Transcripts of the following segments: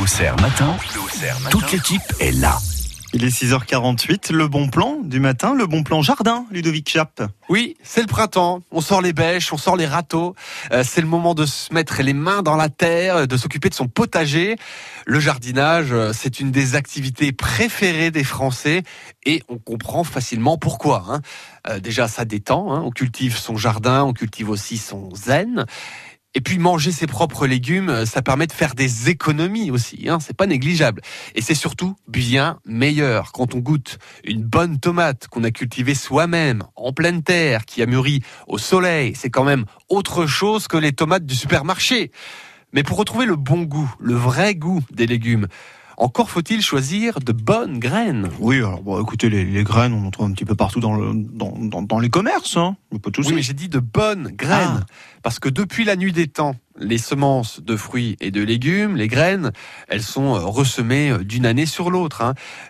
Auxerre matin, toute l'équipe est là. Il est 6h48, le bon plan du matin, le bon plan jardin, Ludovic Chapp. Oui, c'est le printemps, on sort les bêches, on sort les râteaux, c'est le moment de se mettre les mains dans la terre, de s'occuper de son potager. Le jardinage, c'est une des activités préférées des Français et on comprend facilement pourquoi. Déjà, ça détend, on cultive son jardin, on cultive aussi son zen. Et puis manger ses propres légumes, ça permet de faire des économies aussi, c'est pas négligeable. Et c'est surtout bien meilleur quand on goûte une bonne tomate qu'on a cultivée soi-même, en pleine terre, qui a mûri au soleil. C'est quand même autre chose que les tomates du supermarché. Mais pour retrouver le bon goût, le vrai goût des légumes, encore faut-il choisir de bonnes graines. Oui, alors écoutez, les graines, on en trouve un petit peu partout dans les commerces, pas tout. Oui, mais j'ai dit de bonnes graines, parce que depuis la nuit des temps, les semences de fruits et de légumes, les graines, elles sont ressemées d'une année sur l'autre.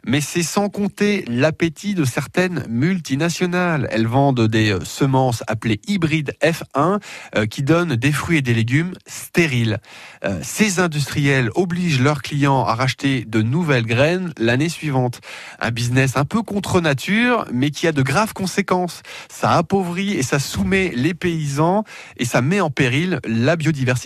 Mais c'est sans compter l'appétit de certaines multinationales. Elles vendent des semences appelées hybrides F1 qui donnent des fruits et des légumes stériles. Ces industriels obligent leurs clients à racheter de nouvelles graines l'année suivante. Un business un peu contre nature, mais qui a de graves conséquences. Ça appauvrit et ça soumet les paysans et ça met en péril la biodiversité.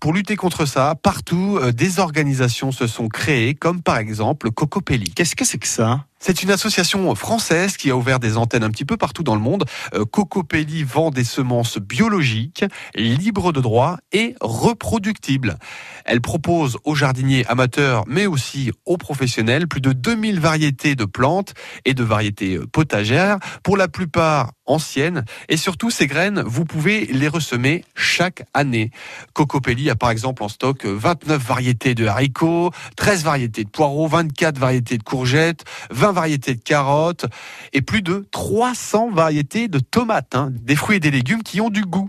Pour lutter contre ça, partout, des organisations se sont créées, comme par exemple Kokopelli. Qu'est-ce que c'est que ça ? C'est une association française qui a ouvert des antennes un petit peu partout dans le monde. Kokopelli vend des semences biologiques, libres de droit et reproductibles. Elle propose aux jardiniers amateurs, mais aussi aux professionnels, plus de 2000 variétés de plantes et de variétés potagères, pour la plupart anciennes. Et surtout, ces graines, vous pouvez les ressemer chaque année. Kokopelli a par exemple en stock 29 variétés de haricots, 13 variétés de poireaux, 24 variétés de courgettes, 20 variétés de carottes et plus de 300 variétés de tomates, des fruits et des légumes qui ont du goût.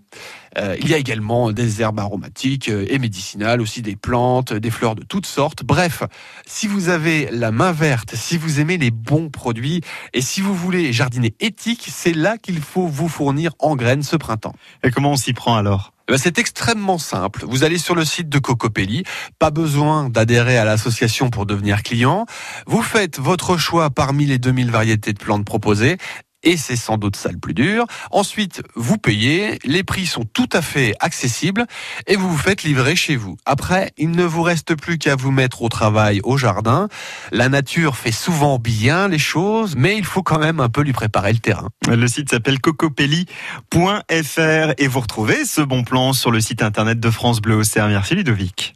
Il y a également des herbes aromatiques et médicinales, aussi des plantes, des fleurs de toutes sortes. Bref, si vous avez la main verte, si vous aimez les bons produits et si vous voulez jardiner éthique, c'est là qu'il faut vous fournir en graines ce printemps. Et comment on s'y prend alors ? C'est extrêmement simple. Vous allez sur le site de Kokopelli. Pas besoin d'adhérer à l'association pour devenir client. Vous faites votre choix parmi les 2000 variétés de plantes proposées. Et c'est sans doute ça le plus dur. Ensuite, vous payez, les prix sont tout à fait accessibles et vous vous faites livrer chez vous. Après, il ne vous reste plus qu'à vous mettre au travail au jardin. La nature fait souvent bien les choses, mais il faut quand même un peu lui préparer le terrain. Le site s'appelle kokopelli.fr et vous retrouvez ce bon plan sur le site internet de France Bleu Auxerre. Merci Ludovic.